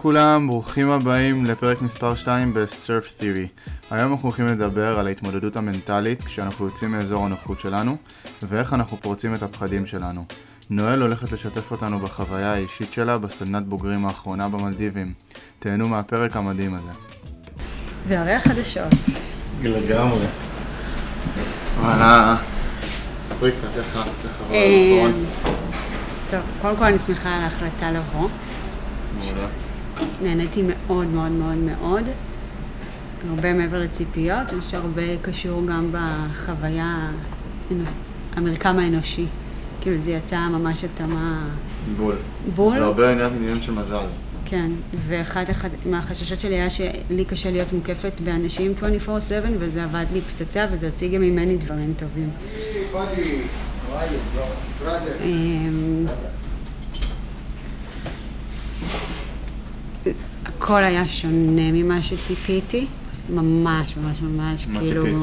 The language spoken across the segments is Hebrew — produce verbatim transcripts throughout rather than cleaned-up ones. לכולם, ברוכים הבאים לפרק מספר שתיים ב-Surf Theory. היום אנחנו הולכים לדבר על ההתמודדות המנטלית כשאנחנו יוצאים מאזור הנוחות שלנו ואיך אנחנו פורצים את הפחדים שלנו. נואל הולכת לשתף אותנו בחוויה האישית שלה בסדנת בוגרים האחרונה במלדיבים. תהנו מהפרק המדהים הזה. והרי החדשות. לגמרי. ואללה, ספרי קצת איך הצלחה והאחרון. טוב, קודם כל אני שמחה על ההחלטה לבוא. נהניתי מאוד מאוד מאוד מאוד, הרבה מעבר לציפיות, יש הרבה קשור גם בחוויה, המרקם האנושי, כאילו זה יצא ממש התאמה... בול. בול? זה הרבה עניין של מזל. כן, ואחת מהחששות שלי היה שלי קשה להיות מוקפת באנשים עשרים וארבע שבע, וזה עבד לי פצצה וזה הציג גם ממני דברים טובים. הכל היה שונה ממה שציפיתי, ממש ממש ממש, כאילו... ציפית?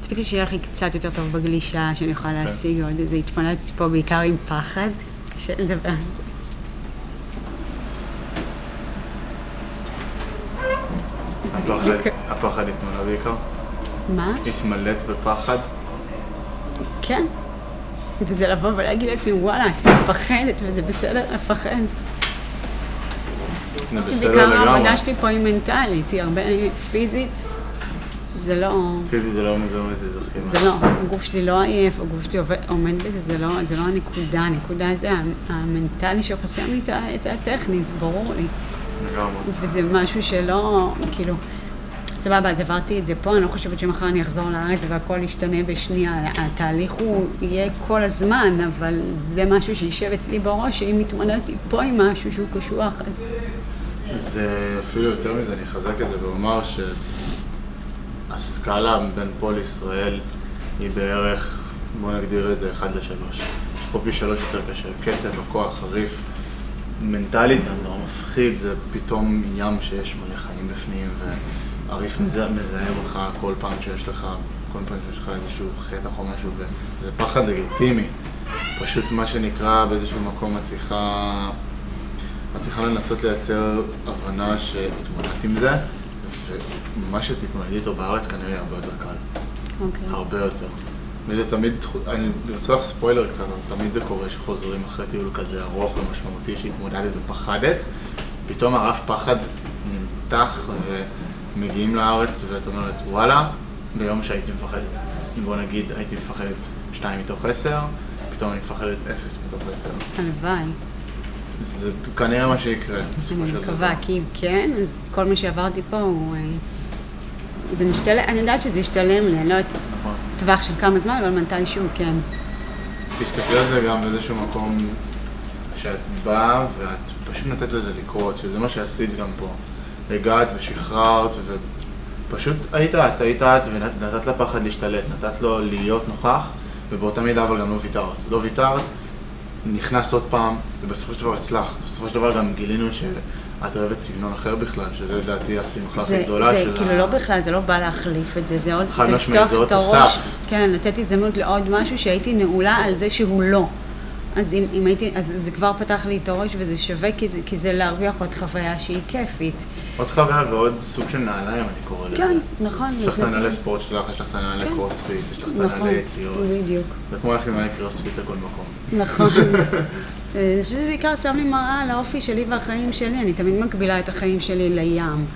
ציפיתי שיהיה לך קצת יותר טוב בגלישה, שאני יכולה להשיג עוד איזה, התפנדתי פה בעיקר עם פחד, קשה לדבר על זה. הפחד התמלא בעיקר? מה? התמלט בפחד? כן, וזה לבוא ולהגיד לעצמי, וואלה, את מפחדת, וזה בסדר לפחד. שבעיקר העבודה שלי פה היא מנטלית, היא הרבה פיזית, זה לא... פיזית זה לא מזוהה, זה זכימה. זה לא, הגוף שלי לא עייף, הגוף שלי עומד בזה, זה לא הנקודה, הנקודה זה המנטלי שחוסם לי את הטכני, זה ברור לי. לגמרי. וזה משהו שלא, כאילו, סבבה, אז עברתי את זה פה, אני לא חושבת שמחר אני אחזור לארץ והכל ישתנה בשנייה, התהליך הוא יהיה כל הזמן, אבל זה משהו שישב אצלי בראש, שאם מתמודדתי פה עם משהו שהוא קשוח, אז... זה אפילו יותר מזה, אני אחזק את זה ואומר שהסקאלה בין פה לישראל היא בערך, בואו נגדיר את זה, אחד לשלוש. פה פי שלוש יותר קשה, קצב, הכוח, חריף, מנטלית, אני לא מפחיד, זה פתאום ים שיש מלא חיים בפנים, והריף מזהב אותך כל פעם שיש לך, כל פעם שיש לך איזשהו חטח או משהו, וזה פחד לגיטימי, פשוט מה שנקרא באיזשהו מקום מצליחה, את צריכה לנסות לייצר הבנה שהתמודדת עם זה, ומה שתתמודדי איתו בארץ כנראה הרבה יותר קל. אוקיי. הרבה יותר. וזה תמיד, אני אעשה לך ספוילר קצת, אבל תמיד זה קורה שחוזרים אחרי טיול כזה ארוך ומשמעותי שהתמודדת ופחדת, פתאום הרף פחד נמתח ומגיעים לארץ ואת אומרת וואלה, ביום שהייתי מפחדת, בוא נגיד הייתי מפחדת שתיים מתוך עשר, פתאום אני מפחדת אפס מתוך עשר. הלוואי. זה כנראה מה שיקרה. אני מקווה, כי אם כן, אז כל מה שעברתי פה הוא... זה משתלם, אני יודעת שזה ישתלם לי, לא טווח של כמה זמן, אבל מתישהו, כן. תסתכלי על זה גם באיזשהו מקום שאת באה ואת פשוט נתת לזה לקרות, שזה מה שעשית גם פה. הגעת ושחררת ופשוט היית את, היית את ונתת לפחד להשתלט, נתת לו להיות נוכח ובאותה מידה אבל גם לא ויתרת. לא ויתרת, נכנס עוד פעם, ובסופו של דבר הצלחת. בסופו של דבר גם גילינו שאת אוהבת סגנון אחר בכלל, שזה לדעתי השמחה הכי גדולה של... זה כאילו לא בכלל, זה לא בא להחליף את זה, זה עוד... חד משמעית, זה עוד תוסף. כן, לתת הזדמנות לעוד משהו שהייתי נעולה על זה שהוא לא. אז אם הייתי... אז זה כבר פתח לי את הראש וזה שווה, כי זה להרוויח עוד חוויה שהיא כיפית. עוד חוויה ועוד סוג של נעליים, אני קורא לזה. כן, נכון. יש לך תענה לספורט שלך, יש לך תענה לקרוספיט, יש לך תענה ליציאות. בדיוק. זה כמו איך אם אני קרוספיט לכל מקום. נכון. אני חושבת שבעיקר שם לי מראה על האופי שלי והחיים שלי. אני תמיד מקבילה את החיים שלי לים.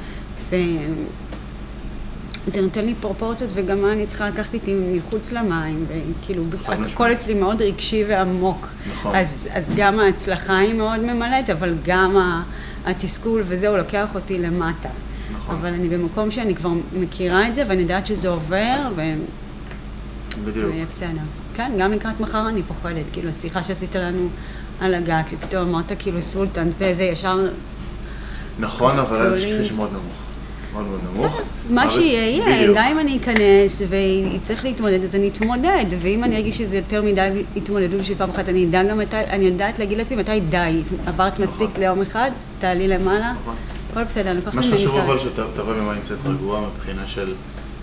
זה נותן לי פרופורציות וגם מה אני צריכה לקחת איתי מחוץ למים, וכאילו הכל אצלי מאוד רגשי ועמוק. נכון. אז, אז גם ההצלחה היא מאוד ממלאת, אבל גם התסכול וזה, הוא לוקח אותי למטה. נכון. אבל אני במקום שאני כבר מכירה את זה, ואני יודעת שזה עובר, ו... בדיוק. ויהיה בסדר. כן, גם לקראת מחר אני פוחדת, כאילו השיחה שעשית לנו על הגג, פתאום אמרת כאילו סולטן, זה, זה ישר... נכון, אבל זה שכיש מאוד נמוך. מאוד מאוד נמוך. מה שיהיה, גם אם אני אכנס ויצטרך להתמודד, אז אני אתמודד, ואם אני ארגיש שזה יותר מדי התמודדו בשביל פעם אחת, אני יודעת להגיד לעצמי מתי די, עברת מספיק ליום אחד, תעלי למעלה, כל בסדר, אני לוקחת ממני איתה. מה שחשוב אבל שתבואי ממיינדסט רגוע מבחינה של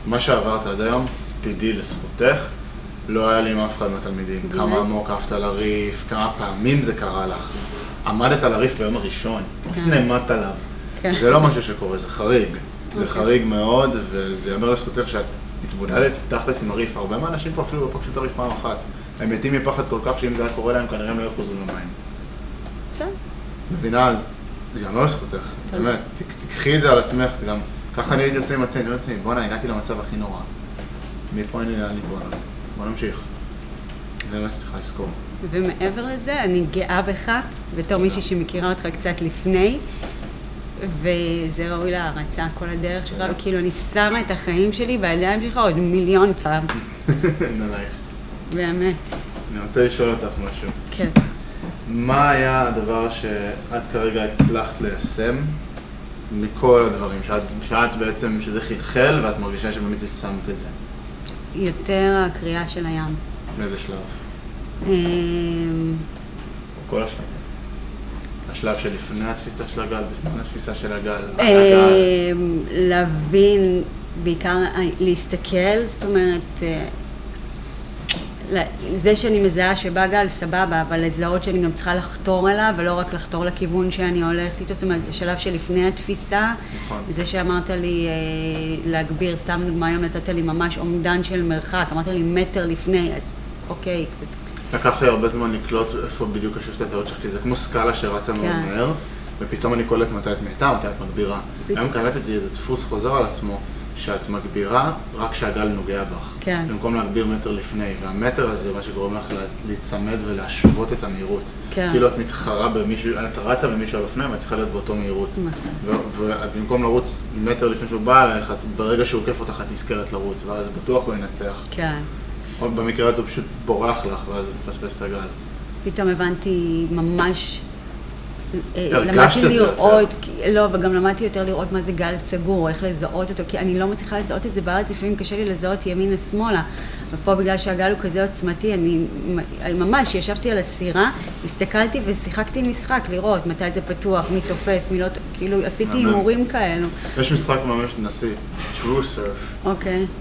מה שעברת עד היום, תדעי לזכותך, לא היה לי עם אף אחד מהתלמידים, כמה עמוק עפת על הריף, כמה פעמים זה קרה לך, עמדת על הריף ביום הראשון, נעמדת עליו. זה לא משהו שקורה, זה חריג. זה חריג מאוד, וזה יאמר לזכותך שאת התמודדת תכלס עם הריף. הרבה מהאנשים פה אפילו פגשו את הריף פעם אחת. הם מתים מפחד כל כך שאם זה היה קורה להם, כנראה הם לא יחוזרו למים. בסדר. מבינה, אז זה יאמר לזכותך. באמת, תקחי את זה על עצמך, גם ככה אני הייתי עושה עם עצמי, אני עושה עם עצמי, בוא'נה, הגעתי למצב הכי נורא. מפה אני לאן לקרוא עליו. בוא נמשיך. זה מה שצריך לזכור. ומעבר לזה, אני גאה בך, בתור מישהי שמכירה אותך קצת לפני, וזה ראוי להערצה, כל הדרך שלך, וכאילו אני שמה את החיים שלי בידיים שלך עוד מיליון פעם. נלייך. באמת. אני רוצה לשאול אותך משהו. כן. מה היה הדבר שאת כרגע הצלחת ליישם מכל הדברים, שאת בעצם, שזה חלחל, ואת מרגישה שבאמת שמת את זה? יותר הקריאה של הים. באיזה שלב? כל השלב. השלב שלפני התפיסה של הגל, בסתנה התפיסה של הגל. להבין, בעיקר להסתכל, זאת אומרת, זה שאני מזהה שבא גל, סבבה, אבל לזהות שאני גם צריכה לחתור אליו, ולא רק לחתור לכיוון שאני הולכת איתו, זאת אומרת, זה שלב שלפני התפיסה, זה שאמרת לי להגביר, סתם דוגמה היום נתת לי ממש אומדן של מרחק, אמרת לי מטר לפני, אז אוקיי, קצת. לקח לי הרבה זמן לקלוט איפה בדיוק השפת התאות שלך, כי זה כמו סקאלה שרצה מאוד מהר, ופתאום אני קולט מתי את מאיתה, מתי את מגבירה. היום קלטתי איזה דפוס חוזר על עצמו, שאת מגבירה רק כשהגל נוגע בך. במקום להגביר מטר לפני, והמטר הזה מה שגורם לך להצמד ולהשוות את המהירות. כאילו את מתחרה במישהו, את רצה במישהו על אופניים, את צריכה להיות באותו מהירות. ובמקום לרוץ מטר לפני שהוא בא עליך, ברגע שהוא כיף אותך, את נזכרת לרוץ, ואז בטוח הוא ינצח. במקרה הזה הוא פשוט בורח לך, ואז את מפספס את הגל. פתאום הבנתי ממש... למדתי לראות, לא, וגם למדתי יותר לראות מה זה גל סגור, איך לזהות אותו, כי אני לא מצליחה לזהות את זה בארץ, לפעמים קשה לי לזהות ימינה שמאלה, ופה בגלל שהגל הוא כזה עוצמתי, אני ממש ישבתי על הסירה, הסתכלתי ושיחקתי משחק לראות מתי זה פתוח, מי תופס, מי לא, כאילו עשיתי הימורים כאלו. יש משחק ממש נשיא, True Surf,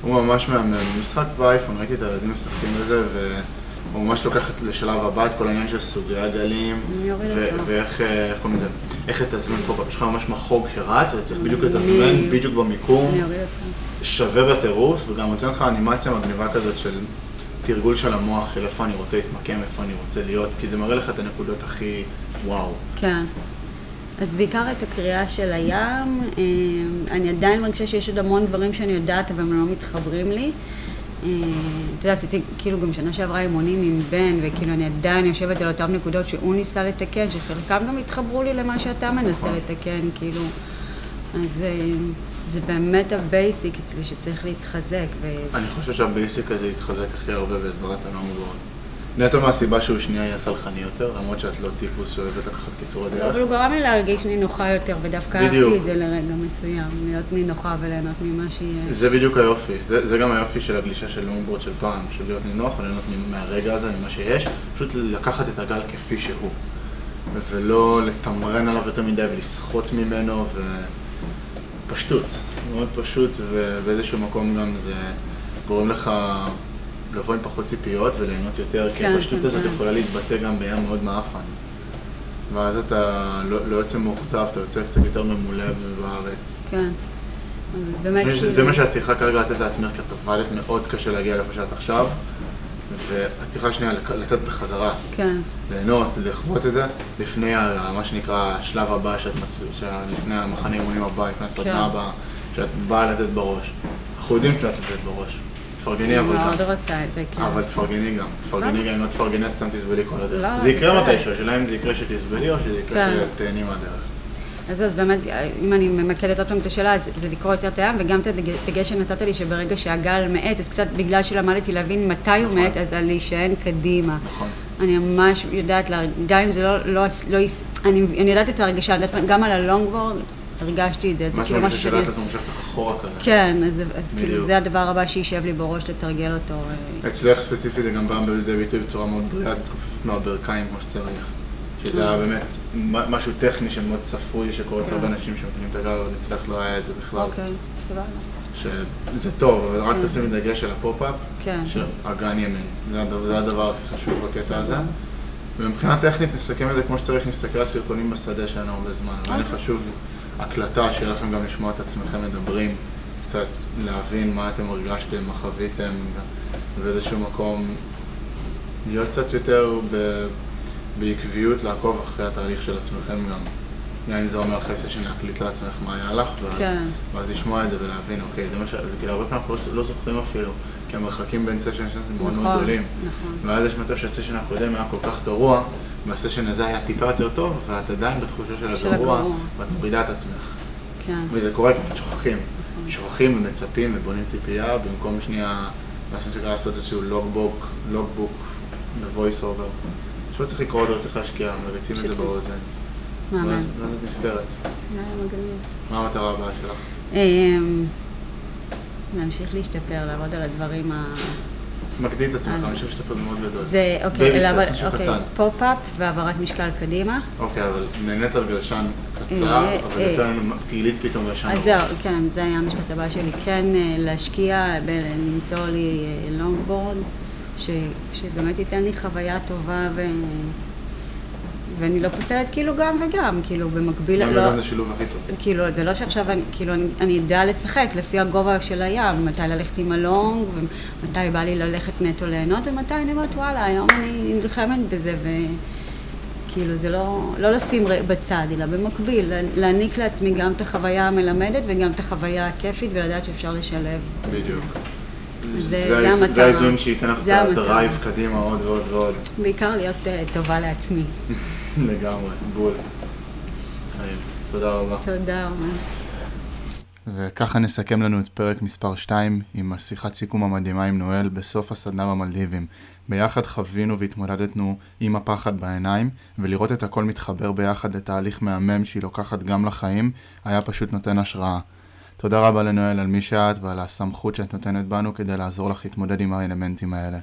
הוא ממש מהמם, משחק באייפון, ראיתי את הילדים משחקים בזה, ו... הוא ממש לוקח לשלב הבא את כל העניין של סוגי הגלים ואיך, איך קוראים לזה, איך לתזמן פה, יש לך ממש מחוג שרץ וצריך בדיוק לתזמן, בדיוק במיקום, שווה בטירוף וגם נותן לך אנימציה מגניבה כזאת של תרגול של המוח, של איפה אני רוצה להתמקם, איפה אני רוצה להיות, כי זה מראה לך את הנקודות הכי וואו. כן, אז בעיקר את הקריאה של הים, אני עדיין מרגישה שיש עוד המון דברים שאני יודעת אבל הם לא מתחברים לי. אתה יודע, עשיתי כאילו גם שנה שעברה אימונים עם בן, וכאילו אני עדיין יושבת על אותם נקודות שהוא ניסה לתקן, שחלקם גם התחברו לי למה שאתה מנסה לתקן, כאילו. אז זה באמת הבייסיק אצלי שצריך להתחזק. אני חושב שהבייסיק הזה יתחזק הכי הרבה בעזרת הנועם גורל. נטו מהסיבה שהוא שנייה יהיה סלחני יותר, למרות שאת לא טיפוס שאוהבת לקחת קיצור הדרך. אבל הוא גרם לי להרגיש נינוחה יותר, ודווקא אהבתי את זה לרגע מסוים, להיות נינוחה וליהנות ממה שיהיה. זה בדיוק היופי, זה גם היופי של הגלישה של לונגבורד של פעם, של להיות נינוח וליהנות מהרגע הזה, ממה שיש, פשוט לקחת את הגל כפי שהוא, ולא לתמרן עליו יותר מדי ולסחוט ממנו, ופשטות, מאוד פשוט, ובאיזשהו מקום גם זה גורם לך לבוא עם פחות ציפיות וליהנות יותר, כי הפשטות הזאת יכולה להתבטא גם בים מאוד מאפן. ואז אתה לא יוצא מאוכזב, אתה יוצא קצת יותר ממולא בארץ. כן. זה מה שאת צריכה כרגע לתת לעצמך, כי את עבדת מאוד קשה להגיע לאיפה שאת עכשיו, ואת צריכה שנייה לתת בחזרה. כן. ליהנות, לחוות את זה, לפני מה שנקרא השלב הבא, לפני המחנה אימונים הבא, לפני הסדנה הבאה, שאת באה לתת בראש. אנחנו יודעים שאת לתת בראש. תפרגני אבל גם. אני מאוד רוצה את זה, כן. אבל תפרגני גם. תפרגני גם, אם לא תפרגני, את סתם תסבלי כל הדרך. זה יקרה מתישהו, השאלה אם זה יקרה שתסבלי או שזה יקרה שתהני מהדרך. אז אז באמת, אם אני ממקדת עוד פעם את השאלה, זה לקרוא יותר את הים, וגם תגש שנתת לי שברגע שהגל מעט, אז קצת בגלל שלמדתי להבין מתי הוא מעט, אז להישען קדימה. נכון. אני ממש יודעת, גם אם זה לא... אני יודעת את הרגשה, גם על הלונגבורד, הרגשתי את זה, זה כאילו משהו שאני... מה שאתה ממשכת אחורה כזה. כן, אז כאילו זה הדבר הבא שישב לי בראש לתרגל אותו. אצלך ספציפית זה גם בא לידי ביטוי בצורה מאוד בריאה, תקופפת מהברכיים כמו שצריך. שזה היה באמת משהו טכני שמאוד צפוי שקורה אצל אנשים שמקנים את הגל, אבל אצלך לא היה את זה בכלל. אוקיי, סבבה. שזה טוב, אבל רק תשים דגש על הפופ-אפ, שהגן ימין. זה הדבר הכי חשוב בקטע הזה. ומבחינה טכנית נסתכל על זה כמו שצריך, נסתכל על סרטונים בשדה שאנחנו בזמן. אני חשוב הקלטה, שיהיה לכם גם לשמוע את עצמכם מדברים, קצת להבין מה אתם הרגשתם, מה חוויתם, ובאיזשהו מקום להיות קצת יותר ב- בעקביות, לעקוב אחרי התהליך של עצמכם גם. גם אם זה אומר חסה שנקליט לעצמך מה היה לך, ואז, כן. ואז לשמוע את זה ולהבין, אוקיי, זה מה ש... כאילו, הרבה פעמים אנחנו לא זוכרים אפילו, כי המרחקים בין סשן הם מאוד מאוד גדולים. נכון. ואז יש מצב שהסשן הקודם היה כל כך גרוע, והסשן הזה היה טיפה יותר טוב, ואת עדיין בתחושה של, של הגרוע, ואת מורידה את עצמך. כן. וזה קורה כי אתם שוכחים. נכון. שוכחים ומצפים ובונים ציפייה, במקום שנייה, מה שאני שקרה לעשות איזשהו לוגבוק, לוגבוק ב-voice over. שלא צריך לקרוא, לא צריך להשקיע, מריצים את זה באוזן. מאמן. ואז את נסתרת. יאללה, מגניב. מה המטרה הבאה שלך? להמשיך להשתפר, לעבוד על הדברים ה... מקדים את עצמך, להמשיך להשתפר זה מאוד גדול. זה, אוקיי, פופ-אפ והעברת משקל קדימה. אוקיי, אבל נהנית על גלשן קצר, אבל יותר פעילית פתאום גלשן. אז זהו, כן, זה היה המשפט הבא שלי. כן, להשקיע, למצוא לי לונגבורד, שבאמת ייתן לי חוויה טובה ו... ואני לא פוסלת כאילו גם וגם, כאילו במקביל... גם וגם זה שילוב הכי טוב. כאילו, זה לא שעכשיו אני, כאילו, אני, אני יודע לשחק לפי הגובה של הים, מתי ללכת עם הלונג, ומתי בא לי ללכת נטו ליהנות, ומתי אני אומרת, וואלה, היום אני נלחמת בזה, וכאילו, זה לא, לא לשים בצד, אלא במקביל, להעניק לעצמי גם את החוויה המלמדת, וגם את החוויה הכיפית, ולדעת שאפשר לשלב. בדיוק. זה האיזון שייתן לך את הדרייב קדימה עוד ועוד ועוד. בעיקר להיות טובה לעצמי. לגמרי, בול. תודה רבה. תודה רבה. וככה נסכם לנו את פרק מספר שתיים עם השיחת סיכום המדהימה עם נואל בסוף הסדנה במלדיבים. ביחד חווינו והתמודדנו עם הפחד בעיניים, ולראות את הכל מתחבר ביחד לתהליך מהמם שהיא לוקחת גם לחיים, היה פשוט נותן השראה. תודה רבה לנואל על מי שאת ועל הסמכות שאת נותנת בנו כדי לעזור לך להתמודד עם האלמנטים האלה.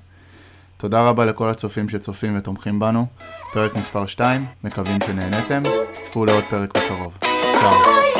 תודה רבה לכל הצופים שצופים ותומכים בנו. פרק מספר שתיים, מקווים שנהנתם. צפו לעוד פרק בקרוב. צ'או.